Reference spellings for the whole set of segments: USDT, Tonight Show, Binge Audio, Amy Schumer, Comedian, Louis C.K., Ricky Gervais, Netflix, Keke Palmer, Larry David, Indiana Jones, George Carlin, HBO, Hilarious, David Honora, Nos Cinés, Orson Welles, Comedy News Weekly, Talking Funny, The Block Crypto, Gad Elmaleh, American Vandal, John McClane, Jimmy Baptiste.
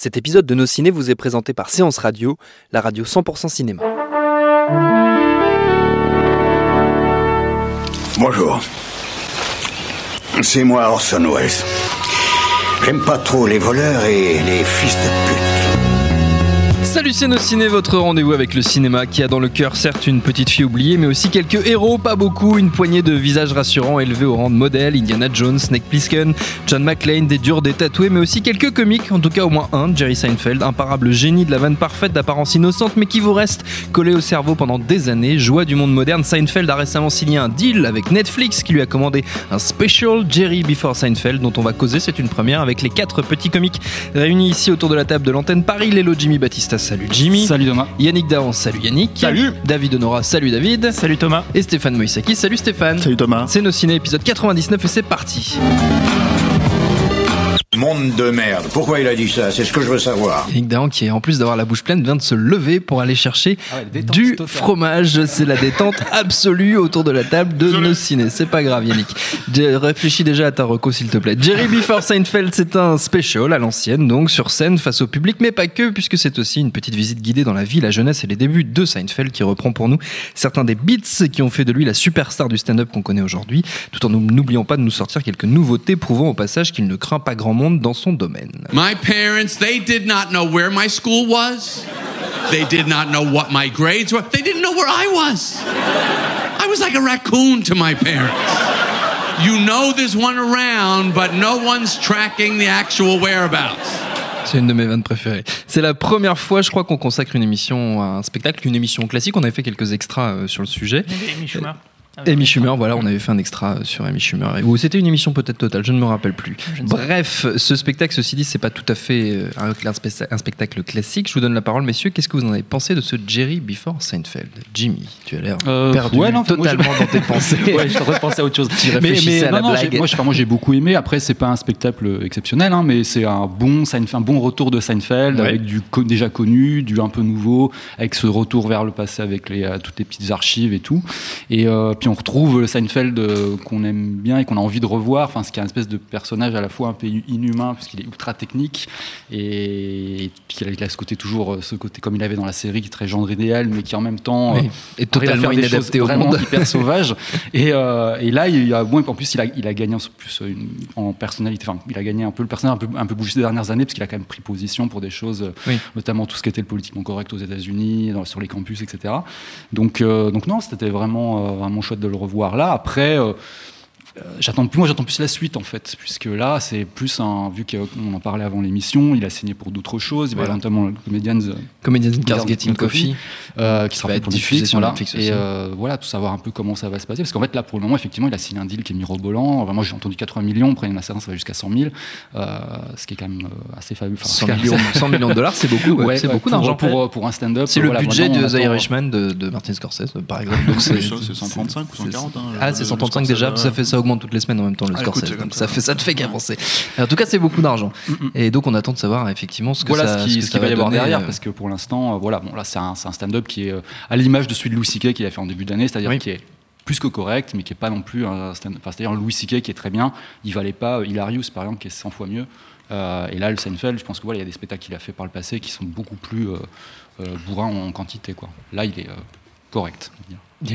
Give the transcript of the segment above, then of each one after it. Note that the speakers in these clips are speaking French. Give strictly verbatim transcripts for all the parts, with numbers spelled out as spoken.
Cet épisode de Nos Cinés vous est présenté par Séance Radio, la radio cent pour cent cinéma. Bonjour, c'est moi Orson Welles. J'aime pas trop les voleurs et les fils de pute. Salut, c'est Nos Ciné, votre rendez-vous avec le cinéma qui a dans le cœur certes une petite fille oubliée, mais aussi quelques héros, pas beaucoup, une poignée de visages rassurants élevés au rang de modèle, Indiana Jones, Nick Plisken, John McClane, des durs, des tatoués, mais aussi quelques comiques, en tout cas au moins un, Jerry Seinfeld, imparable génie de la vanne parfaite d'apparence innocente, mais qui vous reste collé au cerveau pendant des années. Joie du monde moderne, Seinfeld a récemment signé un deal avec Netflix qui lui a commandé un special Jerry Before Seinfeld dont on va causer, c'est une première, avec les quatre petits comiques réunis ici autour de la table de l'antenne Paris. Hello Jimmy Baptiste. Salut Jimmy. Salut Thomas. Yannick Dahan, salut Yannick. Salut. David Honora, salut David. Salut Thomas. Et Stéphane Moïsaki, salut Stéphane. Salut Thomas. C'est Nos Ciné, épisode quatre-vingt-dix-neuf et c'est parti. Monde de merde. Pourquoi il a dit ça ? C'est ce que je veux savoir. Yannick Dahan, qui en plus d'avoir la bouche pleine, vient de se lever pour aller chercher ah ouais, du totale. fromage. C'est la détente absolue autour de la table de Nos Ciné. C'est pas grave, Yannick. Je réfléchis déjà à ta reco, s'il te plaît. Jerry Before Seinfeld, c'est un special à l'ancienne, donc sur scène, face au public, mais pas que, puisque c'est aussi une petite visite guidée dans la vie, la jeunesse et les débuts de Seinfeld, qui reprend pour nous certains des beats qui ont fait de lui la superstar du stand-up qu'on connaît aujourd'hui, tout en n'oubliant pas de nous sortir quelques nouveautés, prouvant au passage qu'il ne craint pas grand monde dans son domaine. My parents, they did not know where my school was. They did not know what my grades were. They didn't know where I was. I was like a raccoon to my parents. You know there's one around, but no one's tracking the actual whereabouts. C'est une de mes vannes préférées. C'est la première fois, je crois, qu'on consacre une émission à un spectacle, une émission classique. On avait fait quelques extras euh, sur le sujet. Amy Schumer. Amy Schumer, voilà, on avait fait un extra sur Amy Schumer. C'était une émission peut-être totale, je ne me rappelle plus. Bref, ce spectacle, ceci dit, c'est pas tout à fait un, un spectacle classique. Je vous donne la parole, messieurs. Qu'est-ce que vous en avez pensé de ce Jerry Before Seinfeld ? Jimmy, tu as l'air euh, perdu ouais, non, totalement moi, je... dans tes pensées. Ouais, je suis en train de penser à autre chose. Tu réfléchissais mais, mais, à non, la non, blague. J'ai, moi, j'ai, moi, j'ai beaucoup aimé. Après, c'est pas un spectacle exceptionnel, hein, mais c'est un bon, Seinfeld, un bon retour de Seinfeld, ouais. Avec du co- déjà connu, du un peu nouveau, avec ce retour vers le passé, avec les, euh, toutes les petites archives et tout. Et euh, puis on retrouve le Seinfeld euh, qu'on aime bien et qu'on a envie de revoir, enfin, ce qui est une espèce de personnage à la fois un peu inhumain puisqu'il est ultra technique et, et qu'il a ce côté toujours euh, ce côté comme il avait dans la série qui est très genre idéal mais qui en même temps euh, oui, est totalement inadapté au vraiment monde hyper sauvage et, euh, et là il y a bon, en plus il a, il a gagné en, plus, une, en personnalité, enfin il a gagné un peu le personnage un peu, un peu bougé ces dernières années parce qu'il a quand même pris position pour des choses oui. Notamment tout ce qui était le politiquement correct aux États-Unis dans, sur les campus etc donc, euh, donc non c'était vraiment, euh, vraiment chouette de le revoir là. Après, euh, j'attends plus, moi j'attends plus la suite en fait, puisque là c'est plus un. Vu qu'on en parlait avant l'émission, il a signé pour d'autres choses, voilà. Il y a notamment le Comedians in Cars Getting Coffee, euh, qui sera pour diffusé sur Netflix aussi. Et euh, voilà, tout savoir un peu comment ça va se passer, parce qu'en fait là pour le moment, effectivement, il a signé un deal qui est mirobolant. Enfin, moi j'ai entendu quatre-vingts millions, après il y en a certains, ça va jusqu'à cent mille, euh, ce qui est quand même assez fabuleux. Enfin, cent, millions, cent millions de dollars, c'est beaucoup, ouais, ouais, c'est ouais, beaucoup d'argent pour, pour un stand-up. C'est euh, le voilà, budget de The Irishman de, de Martin Scorsese, par exemple. Donc c'est, c'est, c'est cent trente-cinq ou cent quarante. Hein, ah, c'est cent trente-cinq déjà, ça fait ça augmente toutes les semaines en même temps le ah, Scorsese, donc ça, ça fait ça te fait qu'avancer. En tout cas, c'est beaucoup d'argent mm-hmm. Et donc on attend de savoir effectivement ce que voilà ça, ce, qui, ce, que ce qu'il va y avoir derrière euh... parce que pour l'instant, euh, voilà, bon là c'est un, c'est un stand-up qui est euh, à l'image de celui de Louis C K qu'il a fait en début d'année, c'est-à-dire oui. Qui est plus que correct, mais qui est pas non plus un stand-up. Enfin, c'est-à-dire Louis C K qui est très bien, il valait pas euh, Hilarious par exemple qui est cent fois mieux. Euh, et là, le Seinfeld, je pense que voilà, il y a des spectacles qu'il a fait par le passé qui sont beaucoup plus euh, euh, bourrins en, en quantité quoi. Là, il est euh, correct.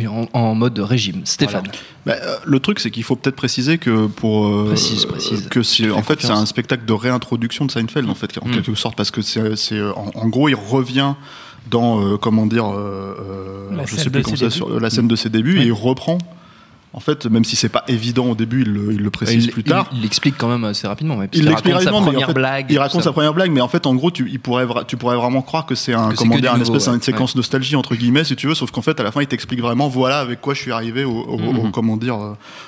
En, en mode régime, Stéphane. Voilà. Bah, le truc, c'est qu'il faut peut-être préciser que pour euh, précise, précise. que c'est en fait confiance. C'est un spectacle de réintroduction de Seinfeld en fait, en mm. quelque sorte, parce que c'est, c'est en, en gros il revient dans euh, comment dire, euh, je sais plus comment ça, sur la scène mm. de ses débuts, oui. Et il reprend. En fait, même si c'est pas évident au début, il le, il le précise il, plus tard. Il l'explique quand même assez rapidement. Mais il l'explique rapidement. Sa première en fait, blague, il raconte ça. sa première blague, mais en fait, en gros, tu, il pourrais, tu pourrais vraiment croire que c'est un, que comment c'est dire, une espèce, ouais. une séquence ouais. nostalgie entre guillemets, si tu veux. Sauf qu'en fait, à la fin, il t'explique vraiment, voilà, avec quoi je suis arrivé au, au, mm-hmm. au comment dire,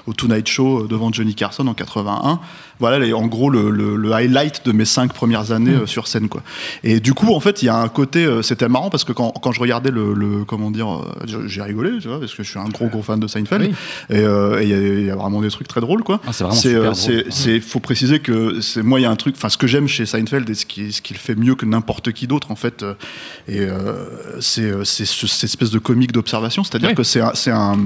au Tonight Show devant Johnny Carson en quatre-vingt-un. Voilà, les, en gros, le, le, le highlight de mes cinq premières années mm-hmm. euh, sur scène, quoi. Et du coup, en fait, il y a un côté, euh, c'était marrant parce que quand, quand je regardais le, le, comment dire, euh, j'ai rigolé, tu vois, parce que je suis un gros gros fan de Seinfeld. Oui. Et il euh, y, y a vraiment des trucs très drôles, quoi. Ah, c'est c'est, euh, c'est, drôle. c'est faut préciser que c'est, moi il y a un truc, enfin ce que j'aime chez Seinfeld et ce qui ce qu'il fait mieux que n'importe qui d'autre en fait, et euh, c'est c'est ce, cette espèce de comique d'observation, c'est-à-dire oui. que c'est un, c'est un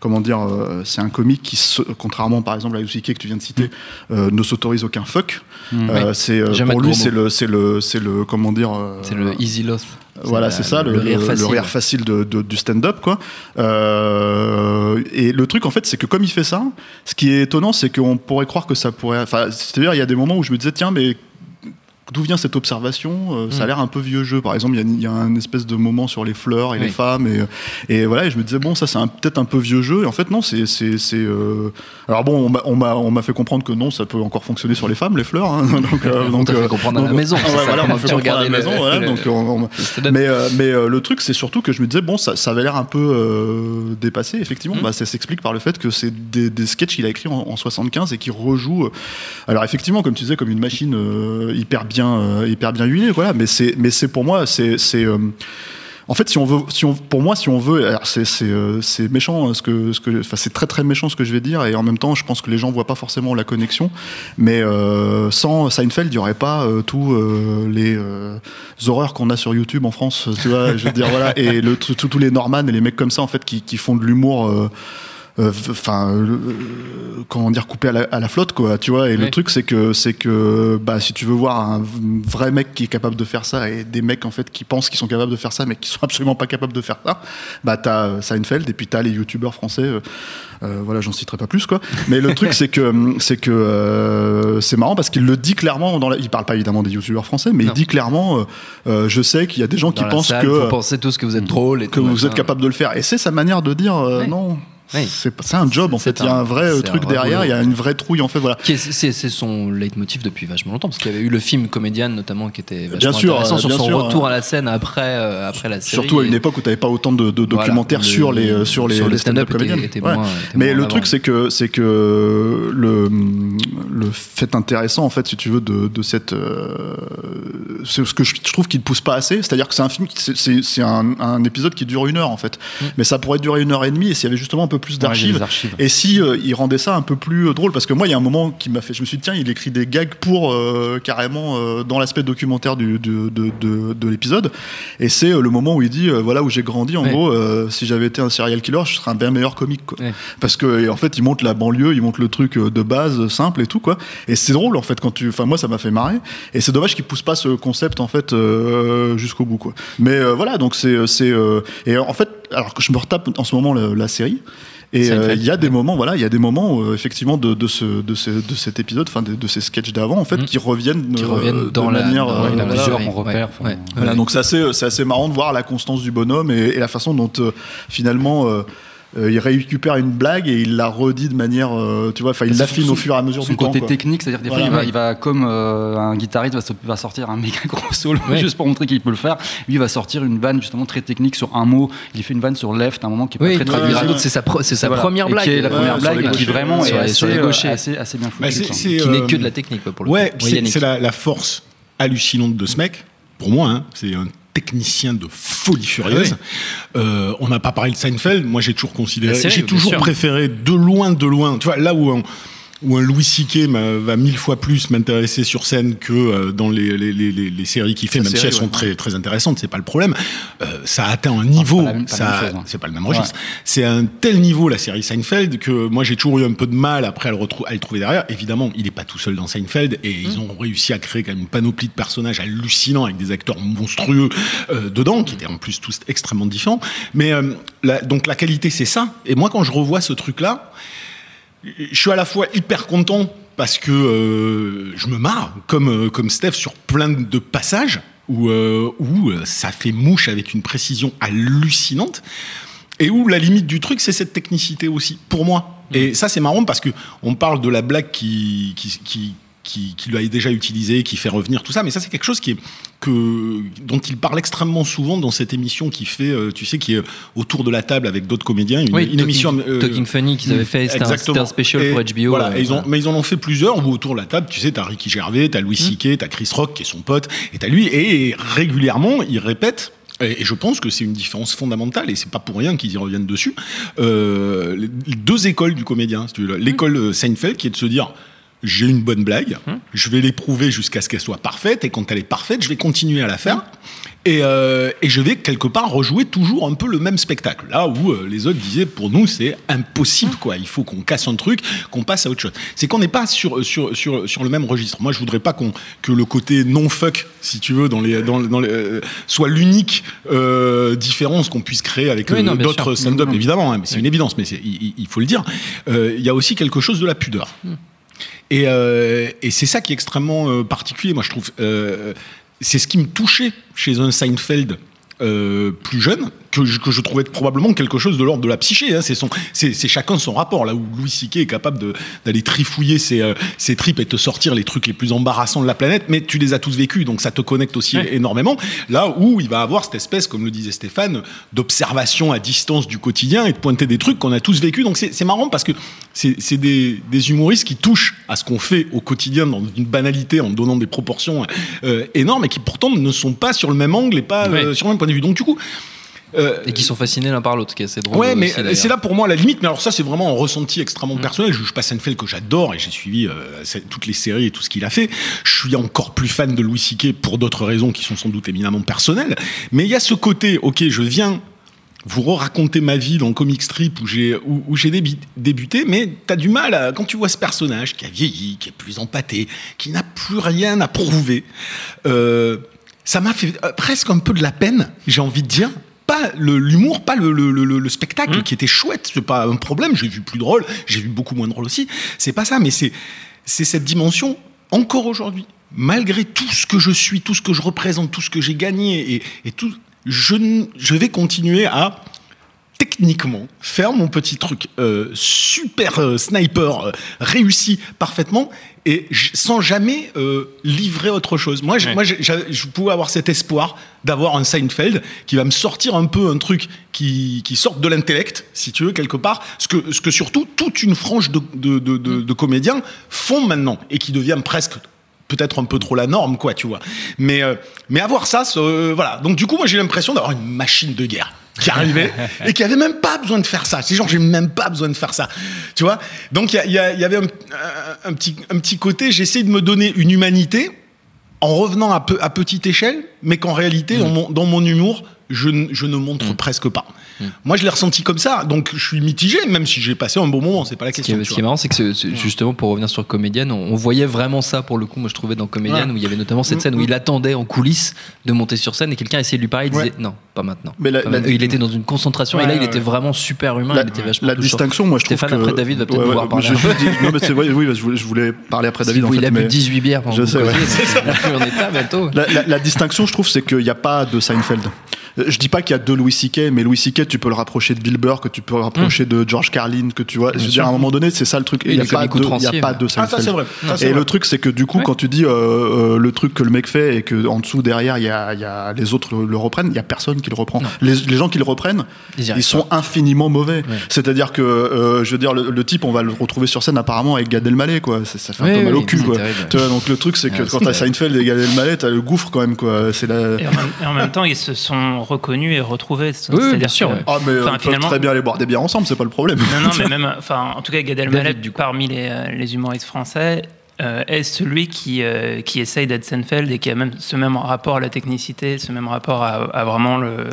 comment dire euh, c'est un comique qui se, contrairement par exemple à Louis C K que tu viens de citer mm. euh, ne s'autorise aucun fuck. Mm. Euh, oui. C'est Jamais pour lui c'est le c'est le c'est le comment dire euh, c'est le easy love. C'est voilà, la, c'est ça, le, le, rire, le, facile. le rire facile de, de, du stand-up, quoi. Euh, et le truc, en fait, c'est que comme il fait ça, ce qui est étonnant, c'est qu'on pourrait croire que ça pourrait... Enfin, c'est-à-dire, il y a des moments où je me disais, tiens, mais... D'où vient cette observation ? Ça a l'air un peu vieux jeu. Par exemple, il y, y a un espèce de moment sur les fleurs et oui. les femmes. Et, et voilà, et je me disais, bon, ça, c'est un, peut-être un peu vieux jeu. Et en fait, non, c'est... c'est, c'est euh... Alors bon, on m'a, on, m'a, on m'a fait comprendre que non, ça peut encore fonctionner sur les femmes, les fleurs. Hein. Donc, euh, donc, on t'a fait comprendre à la maison. Voilà, on m'a fait comprendre à la maison. Mais, euh, mais euh, le truc, c'est surtout que je me disais, bon, ça, ça avait l'air un peu euh, dépassé. Effectivement, mm. bah, ça s'explique par le fait que c'est des, des sketchs qu'il a écrits en, en soixante-quinze et qu'il rejoue. Alors effectivement, comme tu disais, comme une machine euh, hyper bien Bien, euh, hyper bien huilé, voilà. Mais c'est, mais c'est pour moi, c'est, c'est euh, en fait, si on veut, si on, pour moi, si on veut, alors c'est, c'est, euh, c'est méchant, ce que, ce que, enfin, c'est très très méchant ce que je vais dire, et en même temps, je pense que les gens voient pas forcément la connexion. Mais euh, sans Seinfeld, il y aurait pas euh, tous euh, les euh, horreurs qu'on a sur YouTube en France, tu vois. Je veux dire, voilà, et le, tous les Norman et les mecs comme ça, en fait, qui, qui font de l'humour. Euh, enfin euh, euh, comment dire coupé à la, à la flotte, quoi, tu vois. Et oui. le truc c'est que c'est que bah si tu veux voir un vrai mec qui est capable de faire ça et des mecs en fait qui pensent qu'ils sont capables de faire ça mais qui sont absolument pas capables de faire ça, bah t'as Seinfeld et puis t'as les youtubeurs français, euh, euh, voilà, j'en citerai pas plus, quoi. Mais le truc c'est que c'est que euh, c'est marrant parce qu'il le dit clairement dans la... il parle pas évidemment des youtubeurs français mais non. il dit clairement euh, euh, je sais qu'il y a des gens dans qui pensent salle, que vous pensez tous que vous êtes drôle et que tout, vous ça, êtes ouais. capable de le faire, et c'est sa manière de dire euh, oui. non Oui. C'est, c'est un job, c'est, en fait. Il y a un vrai truc un vrai derrière, il y a une vraie trouille, en fait. Voilà. C'est, c'est, c'est son leitmotiv depuis vachement longtemps, parce qu'il y avait eu le film Comedian, notamment, qui était vachement bien sûr, intéressant, bien sur son sûr, retour hein. à la scène après, euh, après la série. Surtout à une époque où tu n'avais pas autant de, de documentaires voilà, sur les, euh, sur les, sur les stand-up, stand-up comédiens. Était, était ouais. moins, mais le avant. truc, c'est que, c'est que le, le fait intéressant, en fait, si tu veux, de, de cette. Euh, c'est ce que je trouve qu'il ne pousse pas assez, c'est-à-dire que c'est un film, c'est, c'est, c'est un, un épisode qui dure une heure, en fait. Mm. Mais ça pourrait durer une heure et demie, et s'il y avait justement un peu plus d'archives, ouais, archives. Et si euh, il rendait ça un peu plus euh, drôle, parce que moi il y a un moment qui m'a fait, je me suis dit tiens, il écrit des gags pour euh, carrément euh, dans l'aspect documentaire du, du, de, de, de l'épisode, et c'est euh, le moment où il dit euh, voilà où j'ai grandi en ouais. gros euh, si j'avais été un serial killer je serais un bien meilleur comique, quoi. Ouais. Parce que en fait il monte la banlieue, il monte le truc de base simple et tout, quoi, et c'est drôle en fait quand tu, enfin moi ça m'a fait marrer, et c'est dommage qu'il pousse pas ce concept en fait euh, jusqu'au bout, quoi. Mais euh, voilà, donc c'est, c'est euh, et en fait alors que je me retape en ce moment la, la série. Et il euh, y a des moments, voilà, il y a des moments euh, effectivement de, de ce de, ce, de cet épisode, enfin de, de ces sketchs d'avant, en fait, mmh. qui reviennent, euh, qui reviennent dans de la manière, dans, euh, il y en a plusieurs qu'on repère. Ouais. Ouais. Voilà, ouais. Donc c'est assez, c'est assez marrant de voir la constance du bonhomme et, et la façon dont euh, finalement. Euh, Euh, il récupère une blague et il la redit de manière, euh, tu vois, enfin il l'affine au fur et à mesure du temps. Son côté technique, c'est-à-dire des fois voilà, il, va, ouais. il va, comme euh, un guitariste va, so- va sortir un méga gros solo ouais. juste pour montrer qu'il peut le faire. Lui il va sortir une vanne justement très technique sur un mot. Il fait une vanne sur left, un moment qui est oui, pas très traduit. Ouais, c'est sa, pro- c'est sa voilà. première blague, et qui est la ouais, première blague qui vraiment sur, est sur les gauchers, assez, assez bien foutu, bah qui euh... n'est que de la technique pour le ouais, coup. Ouais, c'est la force hallucinante de ce mec. Pour moi, c'est un technicien de folie furieuse. Ah oui. euh, on n'a pas parlé de Seinfeld. Moi, j'ai toujours considéré, série, j'ai toujours préféré de loin, de loin. Tu vois, là où un, où un Louis C K va mille fois plus m'intéresser sur scène que euh, dans les, les, les, les, les séries qu'il fait, même série, si elles ouais. sont très, très intéressantes, c'est pas le problème. Euh, ça atteint un niveau, enfin, c'est pas, même, pas ça, chose, hein. c'est pas le même registre. Ouais. C'est un tel niveau la série Seinfeld que moi j'ai toujours eu un peu de mal après à le, retrou- à le trouver derrière. Évidemment, il est pas tout seul dans Seinfeld et mmh. ils ont réussi à créer quand même une panoplie de personnages hallucinants avec des acteurs monstrueux euh, dedans, qui étaient en plus tous extrêmement différents. Mais euh, la, donc la qualité c'est ça. Et moi quand je revois ce truc là. Je suis à la fois hyper content parce que euh, je me marre, comme, comme Steph, sur plein de passages où, euh, où ça fait mouche avec une précision hallucinante et où la limite du truc, c'est cette technicité aussi, pour moi. Mmh. Et ça, c'est marrant parce que on parle de la blague qui, qui, qui Qui, qui l'a déjà utilisé, qui fait revenir tout ça, mais ça c'est quelque chose qui est, que, dont il parle extrêmement souvent dans cette émission qui fait, tu sais, qui est autour de la table avec d'autres comédiens, une, oui, une talking, émission euh, Talking Funny qu'ils avaient fait, c'était un, c'était un special et, pour H B O. Voilà, euh, ils ont, voilà. Mais ils en ont fait plusieurs où autour de la table, tu sais, t'as Ricky Gervais, t'as Louis C K, mmh. t'as Chris Rock qui est son pote, et t'as lui, et régulièrement ils répètent. Et je pense que c'est une différence fondamentale, et c'est pas pour rien qu'ils y reviennent dessus. Euh, les deux écoles du comédien, l'école mmh. Seinfeld qui est de se dire: j'ai une bonne blague, hum. je vais l'éprouver jusqu'à ce qu'elle soit parfaite, et quand elle est parfaite, je vais continuer à la faire, hum. et, euh, et je vais quelque part rejouer toujours un peu le même spectacle. Là où euh, les autres disaient, pour nous, c'est impossible, hum. quoi. Il faut qu'on casse un truc, qu'on passe à autre chose. C'est qu'on n'est pas sur, sur, sur, sur le même registre. Moi, je voudrais pas qu'on, que le côté non-fuck, si tu veux, dans les, dans, dans les, euh, soit l'unique euh, différence qu'on puisse créer avec oui, euh, non, d'autres stand-up, hum. évidemment, hein, mais c'est oui. une évidence, mais c'est, il, il faut le dire. Il euh, y a aussi quelque chose de la pudeur. Hum. Et, euh, et c'est ça qui est extrêmement euh, particulier, moi je trouve. Euh, c'est ce qui me touchait chez un Seinfeld euh, plus jeune, que je, que je trouvais probablement quelque chose de l'ordre de la psyché. Hein. C'est, son, c'est, c'est chacun son rapport. Là où Louis C K est capable de, d'aller trifouiller ses, euh, ses tripes et te sortir les trucs les plus embarrassants de la planète, mais tu les as tous vécus, donc ça te connecte aussi ouais. énormément. Là où il va avoir cette espèce, comme le disait Stéphane, d'observation à distance du quotidien et de pointer des trucs qu'on a tous vécus. Donc c'est, c'est marrant parce que c'est, c'est des, des humoristes qui touchent à ce qu'on fait au quotidien dans une banalité en donnant des proportions euh, énormes et qui pourtant ne sont pas sur le même angle et pas ouais. euh, sur le même point de vue. Donc du coup... Euh, et qui sont fascinés l'un par l'autre, c'est drôle. Ouais, mais aussi, c'est là pour moi la limite. Mais alors ça, c'est vraiment un ressenti extrêmement mmh. personnel. Je juge pas Seinfeld, que j'adore et j'ai suivi euh, toutes les séries et tout ce qu'il a fait. Je suis encore plus fan de Louis C K pour d'autres raisons qui sont sans doute éminemment personnelles. Mais il y a ce côté, ok, je viens vous raconter ma vie dans le comic strip où j'ai, où, où j'ai débi- débuté, mais t'as du mal à, quand tu vois ce personnage qui a vieilli, qui est plus empâté, qui n'a plus rien à prouver. Euh, ça m'a fait presque un peu de la peine, j'ai envie de dire. Pas le, l'humour, pas le, le, le, le spectacle mmh. qui était chouette, c'est pas un problème, j'ai vu plus drôle, j'ai vu beaucoup moins drôle aussi, c'est pas ça, mais c'est, c'est cette dimension, encore aujourd'hui, malgré tout ce que je suis, tout ce que je représente, tout ce que j'ai gagné, et, et tout, je, je vais continuer à techniquement faire mon petit truc euh, super euh, sniper euh, réussi parfaitement et j- sans jamais euh, livrer autre chose. Moi, je, ouais. moi, je pouvais avoir cet espoir d'avoir un Seinfeld qui va me sortir un peu un truc qui, qui sorte de l'intellect, si tu veux, quelque part, ce que, ce que surtout toute une frange de, de, de, de, de comédiens font maintenant et qui devient presque... peut-être un peu trop la norme, quoi, tu vois. Mais, euh, mais avoir ça, euh, voilà. Donc, du coup, moi, j'ai l'impression d'avoir une machine de guerre qui arrivait et qui avait même pas besoin de faire ça. C'est genre, j'ai même pas besoin de faire ça. Tu vois ? Donc, il y, y, y avait un, un, petit, un petit côté, j'essayais de me donner une humanité en revenant à, peu, à petite échelle, mais qu'en réalité, mmh. dans, mon, dans mon humour, je, n- je ne montre mmh. presque pas. Mmh. Moi, je l'ai ressenti comme ça, donc je suis mitigé, même si j'ai passé un bon moment, c'est pas la question. Ce qui est, ce qui est marrant, c'est que ce, ce, ouais. justement, pour revenir sur Comedian, on, on voyait vraiment ça, pour le coup, moi je trouvais dans Comedian, ouais. où il y avait notamment cette scène où il attendait en coulisses de monter sur scène et quelqu'un essayait de lui parler, il disait ouais. non, pas maintenant. Mais la, pas la, maintenant. La, il était dans une concentration ouais, et là, ouais, il était vraiment super humain, la, il était vachement La distinction, moi je Stéphane, trouve que... Stéphane, après David, va peut-être ouais, pouvoir ouais, parler. Je, je dis, non, mais c'est, ouais, oui, je voulais parler après David, en fait. Il a bu dix-huit bières pendant que vous causiez. La distinction, je trouve, c'est qu'il n'y a pas de Seinfeld. Je dis pas qu'il y a deux Louis C K, mais Louis C K, tu peux le rapprocher de Bill Burr, que tu peux le rapprocher mmh. de George Carlin, que tu vois. Bien je veux sûr. dire, à un moment donné, c'est ça le truc. Il n'y a, a pas de, il y a pas de Seinfeld. Ah, ça c'est vrai. Ça, c'est et vrai. Le truc, c'est que du coup, ouais. quand tu dis euh, euh, le truc que le mec fait et que en dessous, derrière, il y a, y a les autres le, le reprennent, il y a personne qui le reprend. Les, les gens qui le reprennent, ils, ils sont pas. infiniment mauvais. Ouais. C'est-à-dire que, euh, je veux dire, le, le type, on va le retrouver sur scène apparemment avec Gad Elmaleh, quoi. C'est, ça fait oui, un peu oui, mal au cul, quoi. Donc le truc, c'est que quand t'as Seinfeld et Gad Elmaleh, t'as le gouffre quand même, quoi. C'est la. Et en même temps, ils se sont reconnus et retrouvés. Oui, c'est-à-dire bien sûr. Que, ah, mais on peut très bien aller boire des bières ensemble, c'est pas le problème. Non, non, mais même, enfin, en tout cas, Gad Elmaleh, parmi les, les humoristes français, euh, est celui qui, euh, qui essaye d'être Seinfeld et qui a même ce même rapport à la technicité, ce même rapport à, à vraiment le,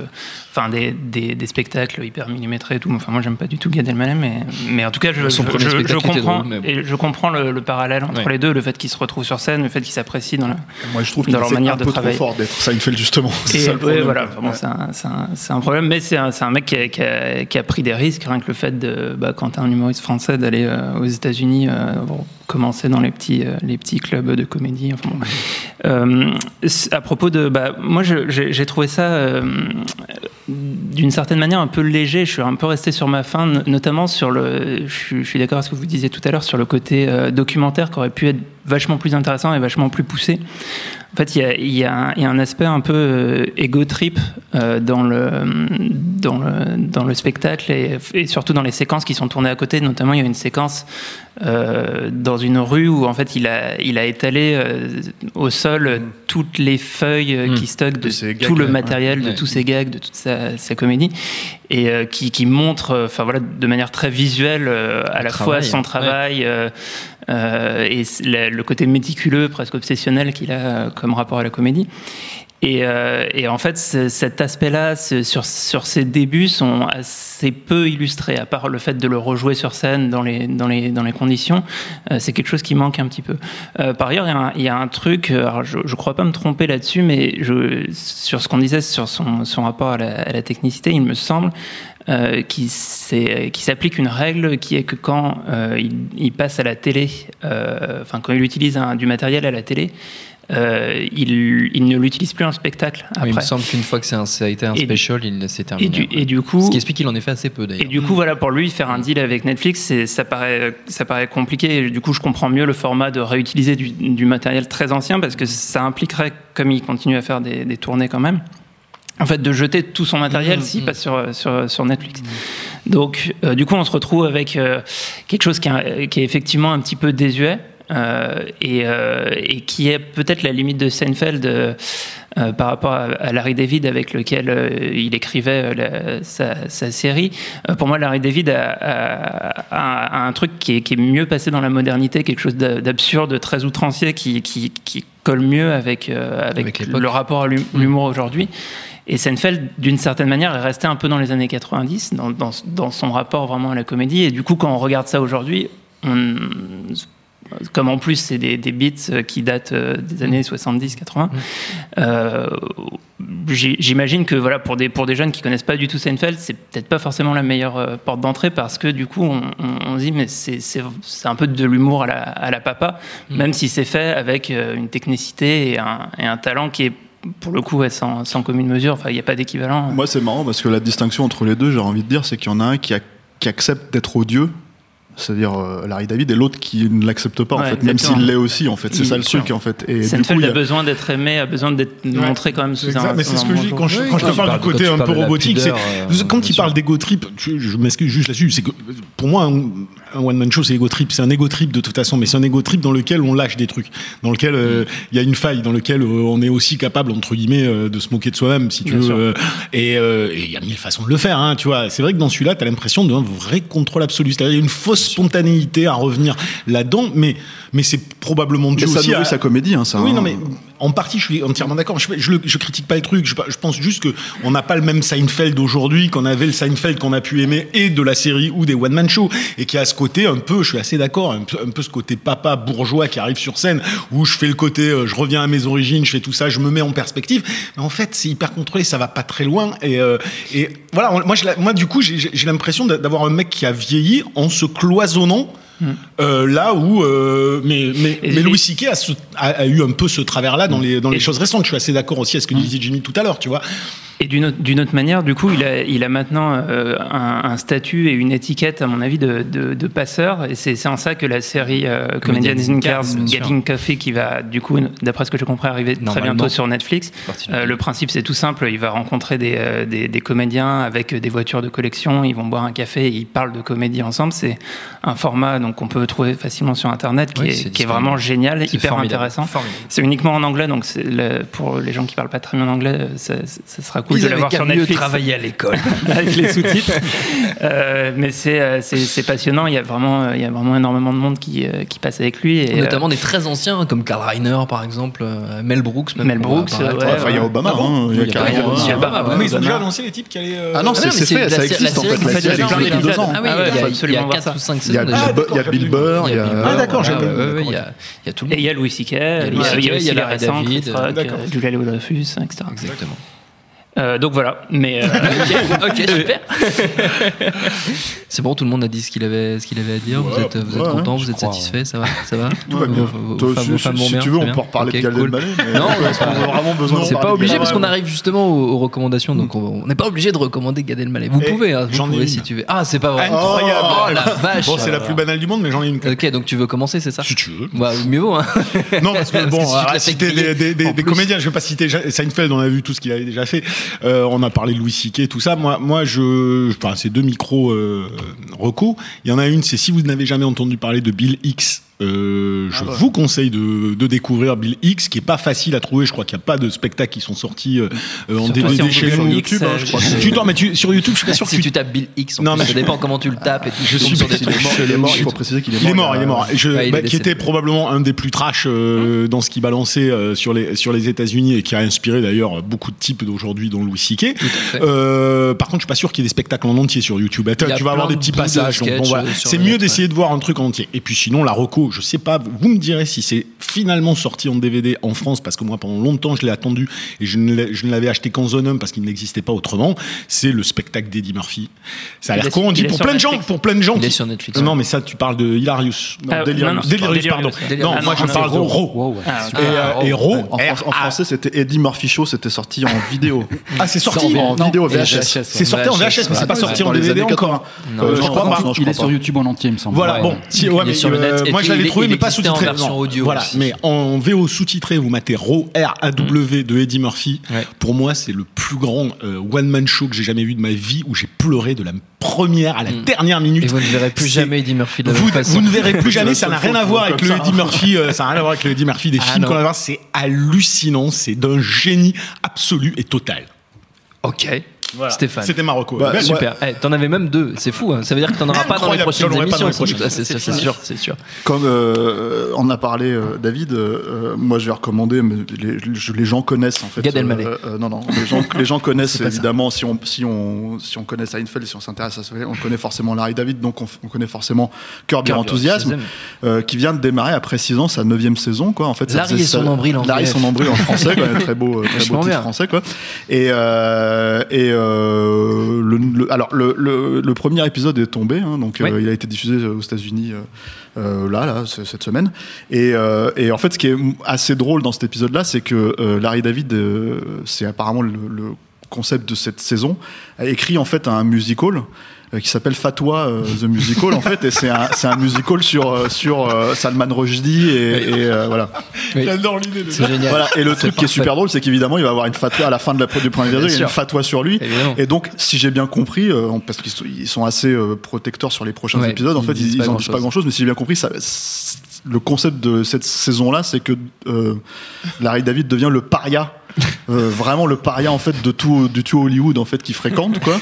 enfin, des, des, des spectacles hyper millimétrés et tout. Enfin, moi, j'aime pas du tout Gad Elmaleh, mais, mais en tout cas, je, je, je, je comprends, drôle, bon. et je comprends le, le parallèle entre ouais. les deux, le fait qu'ils se retrouvent sur scène, le fait qu'ils s'apprécient dans, la, moi, je trouve dans leur manière de travailler. C'est un peu trop fort d'être Seinfeld, justement. C'est et, ça le problème. Ouais, voilà, bon, ouais. c'est, un, c'est, un, c'est un problème, mais c'est un, c'est un mec qui a, qui, a, qui a pris des risques, rien que le fait, de, bah, quand t'es un humoriste français, d'aller euh, aux États-Unis, euh, bon, commencer dans les petits les petits clubs de comédie. Enfin bon. euh, à propos de, bah, moi je, j'ai, j'ai trouvé ça euh, d'une certaine manière un peu léger. Je suis un peu resté sur ma faim, notamment sur le... Je suis d'accord avec ce que vous disiez tout à l'heure sur le côté euh, documentaire qui aurait pu être vachement plus intéressant et vachement plus poussé. En fait, il y a, il y a, il y a un aspect un peu euh, ego trip euh, dans le dans le dans le spectacle et, et surtout dans les séquences qui sont tournées à côté. Notamment, il y a une séquence euh, dans une rue où en fait il a il a étalé euh, au sol euh, toutes les feuilles euh, qui stockent de gags, tout le matériel, ouais, ouais. de tous ses gags, de toute sa, sa comédie et euh, qui qui montre, enfin euh, voilà, de manière très visuelle euh, à le la travail, fois son travail. Ouais. Euh, Euh, et la, le côté méticuleux, presque obsessionnel qu'il a euh, comme rapport à la comédie. Et, euh, et en fait, cet aspect-là, sur, sur ses débuts, sont assez peu illustrés, à part le fait de le rejouer sur scène dans les, dans les, dans les conditions. Euh, c'est quelque chose qui manque un petit peu. Euh, par ailleurs, il y a un, il y a un truc, alors je ne crois pas me tromper là-dessus, mais je, sur ce qu'on disait sur son, son rapport à la, à la technicité, il me semble, Euh, qui, c'est, qui s'applique une règle qui est que quand euh, il, il passe à la télé, euh, enfin quand il utilise un, du matériel à la télé, euh, il, il ne l'utilise plus en spectacle après. Oui, il me semble qu'une fois que c'est un, ça a été un et, special, il s'est terminé. Et du, et du coup, ce qui explique qu'il en ait fait assez peu d'ailleurs. Et du coup, voilà, pour lui, faire un deal avec Netflix, c'est, ça paraît, ça paraît compliqué. Et du coup, je comprends mieux le format de réutiliser du, du matériel très ancien parce que ça impliquerait, comme il continue à faire des, des tournées quand même, en fait, de jeter tout son matériel mmh, s'il mmh. passe sur, sur, sur Netflix. Mmh. Donc, euh, du coup, on se retrouve avec euh, quelque chose qui est, qui est effectivement un petit peu désuet euh, et, euh, et qui est peut-être la limite de Seinfeld euh, euh, par rapport à, à Larry David avec lequel euh, il écrivait euh, la, sa, sa série. Euh, pour moi, Larry David a, a, a, a un truc qui est, qui est mieux passé dans la modernité, quelque chose d'absurde, très outrancier, qui, qui, qui colle mieux avec, euh, avec, avec le rapport à l'humour mmh. aujourd'hui. Et Seinfeld, d'une certaine manière, est resté un peu dans les années quatre-vingt-dix, dans, dans, dans son rapport vraiment à la comédie. Et du coup, quand on regarde ça aujourd'hui, on, comme en plus c'est des, des beats qui datent des années soixante-dix quatre-vingts, euh, j'imagine que voilà, pour, des, pour des jeunes qui ne connaissent pas du tout Seinfeld, c'est peut-être pas forcément la meilleure porte d'entrée parce que du coup, on, on, on se dit mais c'est, c'est, c'est un peu de l'humour à la, à la papa, même si c'est fait avec une technicité et un, et un talent qui est pour le coup, ouais, sans, sans commune mesure, enfin, il n'y a pas d'équivalent. Moi, c'est marrant parce que la distinction entre les deux, j'ai envie de dire, c'est qu'il y en a un qui, a, qui accepte d'être odieux, c'est-à-dire euh, Larry David, et l'autre qui ne l'accepte pas, ouais, en fait, même s'il l'est aussi, en fait. C'est il, ça le sûr. truc, en fait. Et Seinfeld du coup, a, a besoin d'être aimé, a besoin d'être ouais. montré quand même sous exact, un. Mais c'est ce que je dis quand je, quand je te parle du côté un peu robotique. Pudeur, c'est, euh, quand il parle d'ego trip, je, je m'excuse juste là-dessus, c'est que pour moi, un, un one-man show, c'est ego trip. C'est un ego trip de toute façon, mais c'est un ego trip dans lequel on lâche des trucs, dans lequel il euh, y a une faille, dans lequel euh, on est aussi capable, entre guillemets, euh, de se moquer de soi-même, si tu bien veux. Et il y a mille façons de le faire, tu vois. C'est vrai que dans celui-là, tu as l'impression d'un vrai contrôle absolu. C'est-à-dire une fausse spontanéité à revenir là-dedans, mais mais c'est probablement dû mais aussi ça nourrit à sa comédie, hein, ça. Oui, non, mais en partie, je suis entièrement d'accord. Je, je, je critique pas le truc. Je, je pense juste que on n'a pas le même Seinfeld aujourd'hui qu'on avait le Seinfeld qu'on a pu aimer et de la série ou des one man show et qui a ce côté un peu. Je suis assez d'accord, un peu, un peu ce côté papa bourgeois qui arrive sur scène où je fais le côté, je reviens à mes origines, je fais tout ça, je me mets en perspective. Mais en fait, c'est hyper contrôlé, ça va pas très loin et euh, et voilà. Moi, je, moi du coup, j'ai, j'ai l'impression d'avoir un mec qui a vieilli en se cloisonnant. Hum. Euh, là où euh, mais, mais, mais Louis C K a, a, a eu un peu ce travers-là dans hum. les, dans les choses récentes. Je suis assez d'accord aussi à ce que hum. disait Jimmy tout à l'heure, tu vois. Et d'une autre, d'une autre manière, du coup, il a, il a maintenant euh, un, un statut et une étiquette, à mon avis, de, de, de passeur. Et c'est, c'est en ça que la série euh, Comedians in Cars Getting Coffee, qui va, du coup, d'après ce que j'ai compris, arriver très bientôt sur Netflix. Euh, le principe, c'est tout simple. Il va rencontrer des, euh, des, des comédiens avec des voitures de collection. Ils vont boire un café et ils parlent de comédie ensemble. C'est un format donc, qu'on peut trouver facilement sur Internet, qui, oui, est, qui est vraiment génial, c'est hyper formidable. intéressant. Formidable. C'est uniquement en anglais, donc c'est le, pour les gens qui ne parlent pas très bien anglais, ça, ça sera cool. Ils avaient qu'à mieux travailler à l'école avec les sous-titres, euh, mais c'est, c'est c'est passionnant. Il y a vraiment il y a vraiment énormément de monde qui qui passe avec lui, et notamment euh, des très anciens comme Karl Reiner par exemple, Mel Brooks, même Mel Brooks. Ouais, ouais, enfin, il y a Obama, ah hein, il y a Karl Reiner. Mais Obama. Ils ont déjà annoncé les types qui allaient. Euh... Ah non, c'est, ah non, c'est, c'est fait, ça existe en fait. Il y a plein d'épisodes. Ah oui, il y a quatre ou cinq saisons. Il y a Bill Burr. Ah d'accord, j'ai. Il y a il y a tout le monde. Et il y a Louis C K. Il y a aussi les récents, Julia Louis-Dreyfus, et cetera. Exactement. Euh, donc voilà, mais euh... ok, okay, super. C'est bon, tout le monde a dit ce qu'il avait, ce qu'il avait à dire. Ouais, vous êtes, vous ouais, êtes content, vous êtes satisfait, ouais. ça va, ça va. Tout bien. Vous, vous, si, si, si tu veux, on peut reparler okay, de Gad Elmaleh. Cool. Mais... Non, parce qu'on a vraiment besoin. Non, de c'est pas obligé parce qu'on arrive justement aux, aux recommandations, donc on n'est pas obligé de recommander Gad Elmaleh. Vous Et pouvez, hein, vous j'en pouvez si tu veux. Ah, c'est pas vrai. Incroyable. Oh, oh la vache. Bon, c'est la plus banale du monde, mais j'en ai une. Ok, donc tu veux commencer, c'est ça? Si tu veux. Bah mieux vaut. Non, parce que bon, citer des comédiens, je vais pas citer Seinfeld. On a vu tout ce qu'il avait déjà fait. Euh, on a parlé de Louis C K, tout ça. Moi, moi, je, enfin, c'est deux micros euh, recos. Il y en a une, c'est si vous n'avez jamais entendu parler de Bill Hicks. Euh, je ah bah. vous conseille de, de découvrir Bill Hicks, qui est pas facile à trouver. Je crois qu'il n'y a pas de spectacles qui sont sortis euh, en D V D chez nous. YouTube, hein, je crois. Tu, non, mais tu, sur YouTube, je suis pas sûr. Si que tu tapes Bill Hicks, en non, plus, ça je... dépend comment tu le tapes. Et tout, je suis sur des trucs. Il est mort. Il faut préciser qu'il est mort. Il est mort. Il est mort. Je, ouais, bah, qui était probablement un des plus trash euh, hum. dans ce qu'il balançait euh, sur les sur les États-Unis et qui a inspiré d'ailleurs beaucoup de types d'aujourd'hui, dont Louis C K. Euh, par contre, je suis pas sûr qu'il y ait des spectacles en entier sur YouTube. Tu vas avoir des petits passages. C'est mieux d'essayer de voir un truc en entier. Et puis sinon, la reco. Je sais pas, vous me direz si c'est finalement sorti en D V D en France, parce que moi pendant longtemps je l'ai attendu et je ne, je ne l'avais acheté qu'en zone homme parce qu'il n'existait pas autrement. C'est le spectacle d'Eddie Murphy. Ça a l'air con, on dit pour plein, gens, pour plein de gens, pour plein de gens. Netflix, non, ouais. mais ça tu parles de Hilarious, non, ah, Delirious, non, non, Delirious, Delirious, pardon. Delirious. Non, ah, non, moi je non, parle de Raw. Wow, ouais. ah, et, ah, et, ah, et Raw, en, France, en français c'était Eddie Murphy Show, c'était sorti en vidéo. Ah, c'est sorti en vidéo V H S. C'est sorti en V H S, mais c'est pas sorti en D V D encore. Je crois pas. Il est sur YouTube en entier, il me semble. Voilà, bon, moi je l'avais trouvé, mais pas sous-titré. Voilà, aussi. Mais en V O sous-titré, vous matez Raw, R A W de Eddie Murphy. Ouais. Pour moi, c'est le plus grand euh, one-man show que j'ai jamais vu de ma vie, où j'ai pleuré de la première à la mm. dernière minute. Et vous ne verrez plus c'est... jamais Eddie Murphy de la vous, façon. Vous ne verrez plus jamais, ça n'a rien à voir avec le Eddie Murphy, ça n'a rien à voir avec le Eddie Murphy des ah, films non. qu'on a voir. C'est hallucinant, c'est d'un génie absolu et total. Ok. Voilà. Stéphane. C'était Marocco. Bah, ben, super. Ouais. Hey, t'en avais même deux. C'est fou. Hein. Ça veut dire que t'en auras pas dans les prochaines émissions. Les prochaines. Ah, c'est, c'est, c'est sûr, c'est sûr. Comme euh, on a parlé, euh, David. Euh, moi, je vais recommander. Mais les, les gens connaissent en fait. Gad Elmaleh. Euh, euh, non, non. Les gens, les gens connaissent évidemment. Ça. Si on, si on, si on connaît Seinfeld, si on s'intéresse à ça, on connaît forcément Larry David. Donc on, on connaît forcément Curb Your Enthusiasm, euh, qui vient de démarrer après six ans sa neuvième saison, quoi. En fait, Larry et son nombril en Larry et son nombril en français, quoi. Très beau, très beau titre français, quoi. Et et Euh, le, le, alors le, le, le premier épisode est tombé, hein, donc oui. euh, il a été diffusé aux États-Unis euh, là, là, c- cette semaine. Et, euh, et en fait, ce qui est assez drôle dans cet épisode-là, c'est que euh, Larry David, euh, c'est apparemment le, le concept de cette saison, a écrit en fait un musical. Qui s'appelle Fatwa euh, the Musical en fait, et c'est un c'est un musical sur sur euh, Salman Rushdie et, et euh, voilà. Oui. J'adore l'idée. De... C'est génial. Voilà, et le c'est truc parfait. Qui est super drôle, c'est qu'évidemment il va avoir une fatwa à la fin de la du premier épisode, il y a une fatwa sur lui. Évidemment. Et donc si j'ai bien compris, euh, parce qu'ils sont, ils sont assez euh, protecteurs sur les prochains ouais, épisodes, en fait ils, ils en disent pas grand chose, mais si j'ai bien compris, ça, le concept de cette saison là, c'est que euh, Larry David devient le paria. Euh, vraiment le paria en fait de tout du tout Hollywood en fait qui fréquente quoi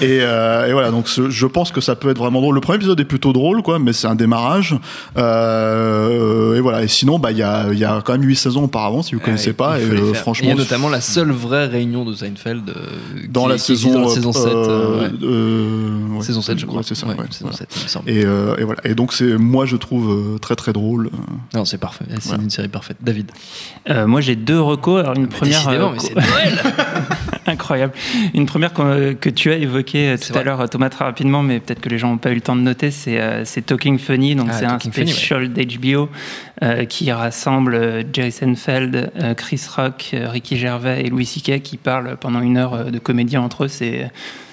et, euh, et voilà donc ce, je pense que ça peut être vraiment drôle. Le premier épisode est plutôt drôle quoi, mais c'est un démarrage euh, et voilà. Et sinon bah il y a il y a quand même huit saisons auparavant si vous connaissez ah, pas et, euh, franchement il y a notamment la seule vraie réunion de Seinfeld euh, dans, qui, la saison, dans la saison sept euh, ouais. Euh, ouais. saison sept je crois ouais, c'est ça ouais, ouais, saison voilà. sept, il me semble. Et, euh, et voilà et donc c'est moi je trouve très très drôle. Non c'est parfait c'est voilà. Une série parfaite. David euh, moi j'ai deux recos. Alors une première Décidément, mais c'est Noël. Incroyable. Une première que, que tu as évoquée tout c'est à vrai. l'heure, Thomas, très rapidement, mais peut-être que les gens n'ont pas eu le temps de noter, c'est, euh, c'est Talking Funny, donc ah, c'est Talking un special Funny, ouais. d'H B O euh, qui rassemble euh, Jerry Seinfeld, euh, Chris Rock, euh, Ricky Gervais et Louis C K qui parlent pendant une heure euh, de comédiens entre eux. C'est,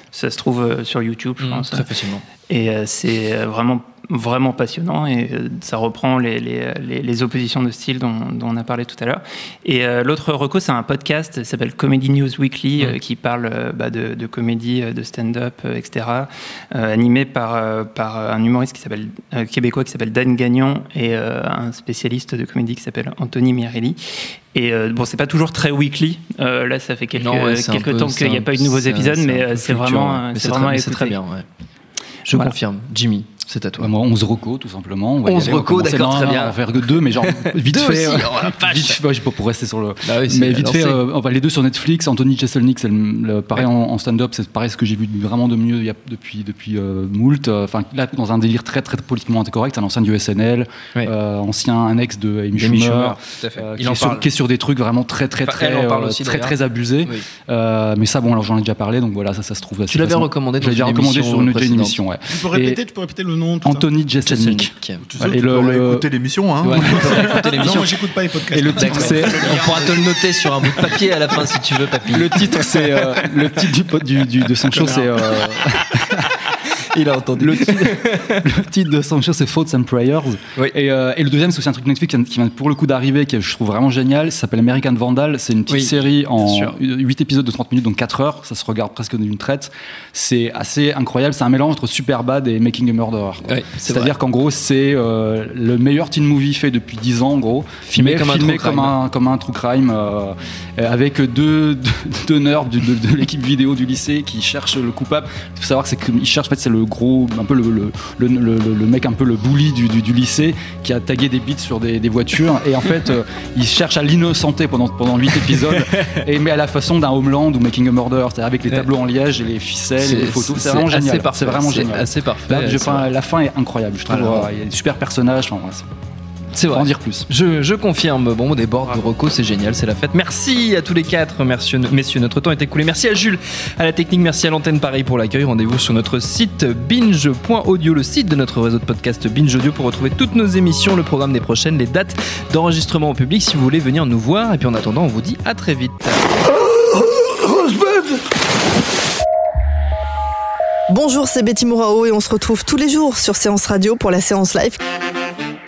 ça se trouve euh, sur YouTube, je mmh, pense. Très facilement. Et euh, c'est euh, vraiment... vraiment passionnant et ça reprend les, les, les, les oppositions de style dont, dont on a parlé tout à l'heure. Et euh, l'autre reco, c'est un podcast qui s'appelle Comedy News Weekly mmh. euh, qui parle euh, bah, de, de comédie, de stand-up, euh, et cetera. Euh, animé par, euh, par un humoriste qui s'appelle, euh, québécois qui s'appelle Dan Gagnon et euh, un spécialiste de comédie qui s'appelle Anthony Mirelli. Et euh, bon, c'est pas toujours très weekly. Euh, là, ça fait quelques, non, ouais, quelques peu, temps qu'il n'y a un, pas eu de nouveaux épisodes, un, mais c'est, c'est vraiment, mais c'est, c'est, très, vraiment mais c'est très bien. Ouais. Je voilà. confirme, Jimmy. C'est à toi. Moi, onze recos, tout simplement. onze recos, d'accord, très bien. On va faire que deux, mais genre, vite fait. Deux aussi, oh la vache. Ouais, pour rester sur le... Bah oui, mais vite fait, euh, enfin, les deux sur Netflix. Anthony Jeselnik, c'est le, le, pareil ouais. en, en stand-up, c'est pareil ce que j'ai vu vraiment de mieux y a, depuis, depuis euh, moult. Enfin, là, dans un délire très, très politiquement incorrect, un ancien du S N L, ouais. euh, ancien, un ex de Amy Schumer, Schumer tout à fait. Euh, qui, Il est en sur, parle. qui est sur des trucs vraiment très, très, très, enfin, très, aussi, très, très abusés. Oui. Euh, mais ça, bon, alors j'en ai déjà parlé, donc voilà, ça, ça se trouve. Tu l'avais recommandé dans une émission, ouais. Tu peux répéter, tu peux répéter le nom. Anthony Jeselnik. Tu sais, tu aurais écouté l'émission, hein. Non, moi j'écoute pas les podcasts. Et le titre, c'est... On pourra te le noter sur un bout de papier à la fin si tu veux, papy. Le titre, c'est euh, le titre du, du, du de son show, c'est. Euh... Il a entendu. Le titre, le titre de son show, c'est Thoughts and Prayers. Oui. Et, euh, et le deuxième, c'est aussi un truc Netflix qui vient pour le coup d'arriver, que je trouve vraiment génial. Ça s'appelle American Vandal. C'est une petite oui, série en huit épisodes de trente minutes, donc quatre heures. Ça se regarde presque d'une traite. C'est assez incroyable. C'est un mélange entre Superbad et Making a Murderer. Oui, c'est C'est-à-dire qu'en gros, c'est euh, le meilleur teen movie fait depuis dix ans, en gros. Filmé, comme, filmé un comme, un, comme un true crime, euh, avec deux, deux, deux nerds de, de, de l'équipe vidéo du lycée qui cherchent le coupable. Il faut savoir que c'est, qu'ils cherchent, en fait, c'est le gros, un peu le, le, le, le, le mec un peu le bully du, du, du lycée qui a tagué des beats sur des, des voitures et en fait euh, il cherche à l'innocenter pendant, pendant huit épisodes et mais à la façon d'un Homeland ou Making a Murderer, c'est-à-dire avec les tableaux en liège et les ficelles c'est, et les photos, c'est, c'est vraiment génial, c'est, parfait, c'est vraiment c'est génial, assez parfait. Là, je, fin, la fin est incroyable, je trouve, alors, euh, il y a des super personnages, enfin, ouais, c'est... C'est vrai. En dire plus. Je, je confirme. Bon, des bords de Rocco, c'est génial, c'est la fête. Merci à tous les quatre, merci, messieurs. Notre temps est écoulé. Merci à Jules, à la technique. Merci à l'antenne Paris pour l'accueil. Rendez-vous sur notre site binge point audio, le site de notre réseau de podcast Binge Audio, pour retrouver toutes nos émissions, le programme des prochaines, les dates d'enregistrement au public si vous voulez venir nous voir. Et puis en attendant, on vous dit à très vite. Bonjour, c'est Betty Mourao et on se retrouve tous les jours sur Séance Radio pour la séance live.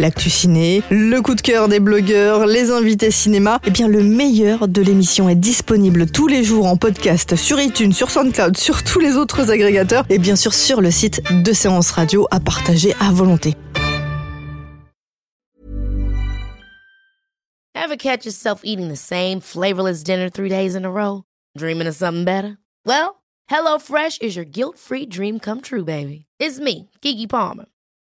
L'actu ciné, le coup de cœur des blogueurs, les invités cinéma, eh bien le meilleur de l'émission est disponible tous les jours en podcast sur iTunes, sur SoundCloud, sur tous les autres agrégateurs et bien sûr sur le site de Séance Radio à partager à volonté. Ever catch yourself eating the same flavorless dinner three days in a row? Dreaming of something better? Well, HelloFresh is your guilt-free dream come true, baby. It's me, Keke Palmer.